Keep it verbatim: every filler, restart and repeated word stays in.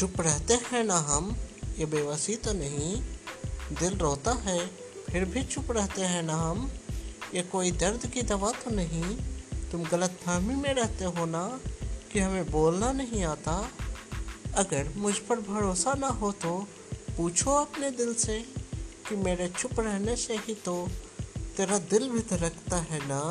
चुप रहते हैं ना हम, ये बेबसी तो नहीं दिल रोता है फिर भी चुप रहते हैं ना हम, ये कोई दर्द की दवा तो नहीं। तुम गलतफहमी में रहते हो ना कि हमें बोलना नहीं आता। अगर मुझ पर भरोसा ना हो तो पूछो अपने दिल से कि मेरे चुप रहने से ही तो तेरा दिल भी धड़कता है ना।